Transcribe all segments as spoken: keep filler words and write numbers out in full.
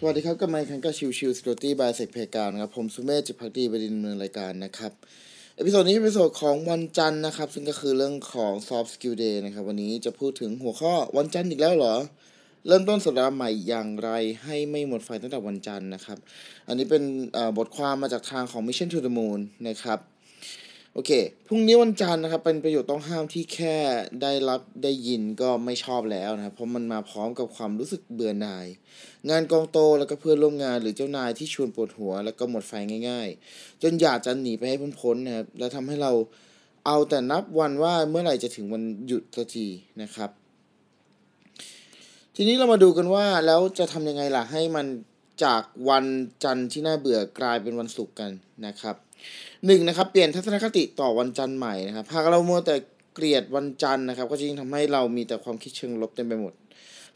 สวัสดีครับกับไมค์คันก้าชิวชิวสกิลตี้บายเซกเพกาวนะครับผมสุเมธจิตภักดีบดินทร์ดำเนินรายการนะครับเอพิโซดนี้เป็นเอพิโซดของวันจันทร์นะครับซึ่งก็คือเรื่องของ Soft Skill Day นะครับวันนี้จะพูดถึงหัวข้อวันจันทร์อีกแล้วเหรอเริ่มต้นสัปดาห์ใหม่อย่างไรให้ไม่หมดไฟตั้งแต่วันจันทร์นะครับอันนี้เป็นบทความมาจากทางของ Mission to the Moon นะครับโอเคพรุ่งนี้วันจันทร์นะครับเป็นประโยชน์ต้องห้ามที่แค่ได้รับได้ยินก็ไม่ชอบแล้วนะครับเพราะมันมาพร้อมกับความรู้สึกเบื่อหน่ายงานกองโตแล้วก็เพื่อนร่วมงานหรือเจ้านายที่ชวนปวดหัวแล้วก็หมดไฟง่ายๆจนอยากจะหนีไปให้พ้นๆนะครับและทำให้เราเอาแต่นับวันว่าเมื่อไหร่จะถึงวันหยุดสักทีนะครับทีนี้เรามาดูกันว่าแล้วจะทำยังไงล่ะให้มันจากวันจันทร์ที่น่าเบื่อกลายเป็นวันศุกร์กันนะครับหนึ่งนะครับเปลี่ยนทัศนคติต่อวันจันทร์ใหม่นะครับหากเรามัวแต่เกลียดวันจันทร์นะครับก็จะยิ่งทำให้เรามีแต่ความคิดเชิงลบเต็มไปหมด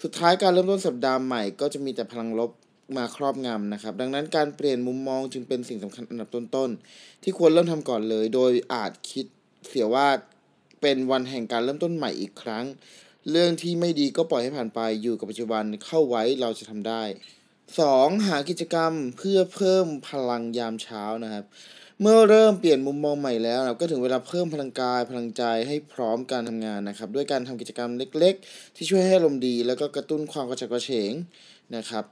สุดท้ายการเริ่มต้นสัปดาห์ใหม่ก็จะมีแต่พลังลบมาครอบงำนะครับดังนั้นการเปลี่ยนมุมมองจึงเป็นสิ่งสำคัญอันดับต้นๆที่ควรเริ่มทำก่อนเลยโดยอาจคิดเสียว่าเป็นวันแห่งการเริ่มต้นใหม่อีกครั้งเรื่องที่ไม่ดีก็ปล่อยให้ผ่านไปอยู่กับปัจจุบันเข้าไว้เราจะทำได้สองหากิจกรรมเพื่อเพิ่มพลังยามเช้านะครับเมื่อเริ่มเปลี่ยนมุมมองใหม่แล้วก็ถึงเวลาเพิ่มพลังกายพลังใจให้พร้อมการทำงานนะครับด้วยการทำกิจกรรมเล็กๆที่ช่วยให้อารมณ์ดีแล้วก็กระตุ้นความกระฉับกระเฉงนะครับ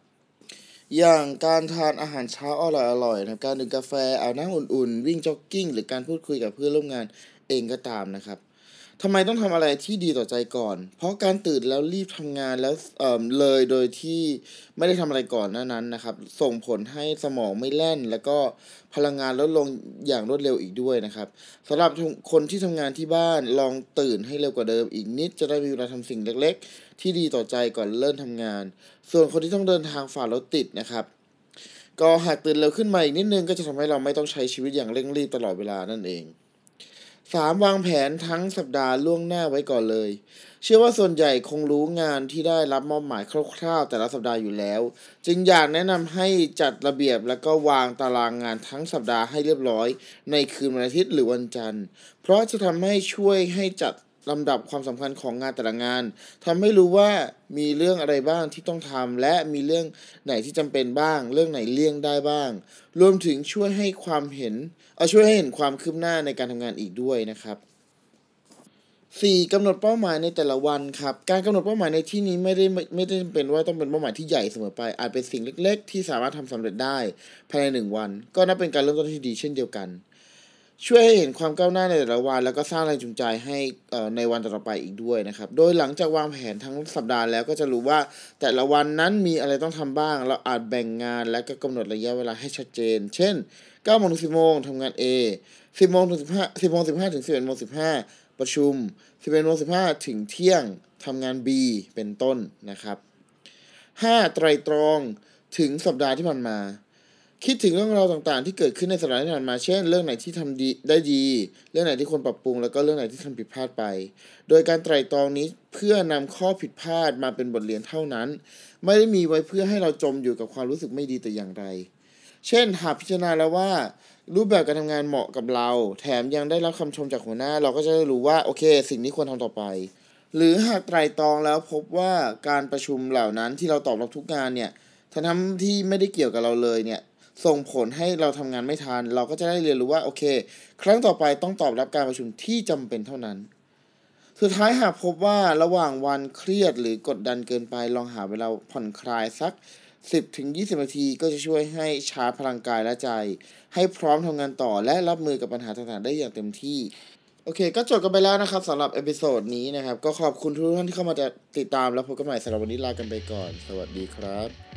อย่างการทานอาหารเช้าอร่อยๆนะครับการดื่มกาแฟอาบน้ำอุ่นๆวิ่งจ็อกกิ้งหรือการพูดคุยกับเพื่อนร่วมงานเองก็ตามนะครับทำไมต้องทำอะไรที่ดีต่อใจก่อนเพราะการตื่นแล้วรีบทำงานแล้ว เอ่อ เลยโดยที่ไม่ได้ทำอะไรก่อนหน้านั้นนะครับส่งผลให้สมองไม่แล่นแล้วก็พลังงานลดลงอย่างรวดเร็วอีกด้วยนะครับสำหรับคนที่ทำงานที่บ้านลองตื่นให้เร็วกว่าเดิมอีกนิดจะได้มีเวลาทำสิ่งเล็กๆที่ดีต่อใจก่อนเริ่มทำงานส่วนคนที่ต้องเดินทางฝ่ารถติดนะครับก็หากตื่นเร็วขึ้นมาอีกนิดนึงก็จะทำให้เราไม่ต้องใช้ชีวิตอย่างเร่งรีบตลอดเวลานั่นเองสามวางแผนทั้งสัปดาห์ล่วงหน้าไว้ก่อนเลยเชื่อว่าส่วนใหญ่คงรู้งานที่ได้รับมอบหมายคร่าวๆแต่ละสัปดาห์อยู่แล้วจึงอยากแนะนำให้จัดระเบียบและก็วางตารางงานทั้งสัปดาห์ให้เรียบร้อยในคืนวันอาทิตย์หรือวันจันทร์เพราะจะทำให้ช่วยให้จัดลำดับความสำคัญของงานแต่ละงานทำให้รู้ว่ามีเรื่องอะไรบ้างที่ต้องทำและมีเรื่องไหนที่จำเป็นบ้างเรื่องไหนเลี่ยงได้บ้างรวมถึงช่วยให้ความเห็นเอาช่วยให้เห็นความคืบหน้าในการทำงานอีกด้วยนะครับสี่กำหนดเป้าหมายในแต่ละวันครับการกำหนดเป้าหมายในที่นี้ไม่ได้ไม่ได้เป็นว่าต้องเป็นเป้าหมายที่ใหญ่เสมอไปอาจเป็นสิ่งเล็กๆที่สามารถทำสำเร็จได้ภายในหนึ่งวันก็นับเป็นการเริ่มต้นที่ดีเช่นเดียวกันช่วยให้เห็นความก้าวหน้าในแต่ละวันแล้วก็สร้างแรงจูงใจให้ในวันต่อไปอีกด้วยนะครับโดยหลังจากวางแผนทั้งสัปดาห์แล้วก็จะรู้ว่าแต่ละวันนั้นมีอะไรต้องทำบ้างเราอาจแบ่งงานและก็กำหนดระยะเวลาให้ชัดเจนเช่น เก้าโมงถึงสิบโมงทำงาน A สิบโมงถึงสิบห้า สิบโมงสิบห้า ถึง สิบเอ็ดโมงสิบห้า ประชุม สิบเอ็ดโมงสิบห้า ถึงเที่ยงทำงาน B เป็นต้นนะครับห้าไตร่ตรองถึงสัปดาห์ที่ผ่านมาคิดถึงเรื่องราวต่างๆที่เกิดขึ้นในสัปดาห์ที่ผ่านมาเช่นเรื่องไหนที่ทำดีได้ดีเรื่องไหนที่ควรปรับปรุงแล้วก็เรื่องไหนที่ทำผิดพลาดไปโดยการไตร่ตรองนี้เพื่อนำข้อผิดพลาดมาเป็นบทเรียนเท่านั้นไม่ได้มีไว้เพื่อให้เราจมอยู่กับความรู้สึกไม่ดีแต่อย่างใดเช่นหากพิจารณาแล้วว่ารูปแบบการทำงานเหมาะกับเราแถมยังได้รับคำชมจากหัวหน้าเราก็จะได้รู้ว่าโอเคสิ่งนี้ควรทำต่อไปหรือหากไตร่ตรองแล้วพบว่าการประชุมเหล่านั้นที่เราตอบรับทุกงานเนี่ยทั้งที่ไม่ได้เกี่ยวกับเราเลยเนี่ยส่งผลให้เราทำงานไม่ทันเราก็จะได้เรียนรู้ว่าโอเคครั้งต่อไปต้องตอบรับการประชุมที่จำเป็นเท่านั้นสุดท้ายหากพบว่าระหว่างวันเครียดหรือกดดันเกินไปลองหาเวลาผ่อนคลายสัก สิบถึงยี่สิบ นาทีก็จะช่วยให้ชาร์จพลังกายและใจให้พร้อมทำงานต่อและรับมือกับปัญหาต่างๆได้อย่างเต็มที่โอเคก็จบกันไปแล้วนะครับสำหรับเอพิโซดนี้นะครับก็ขอบคุณทุกท่านที่เข้ามาติดตามและพบกันใหม่สำหรับวันนี้ลากันไปก่อนสวัสดีครับ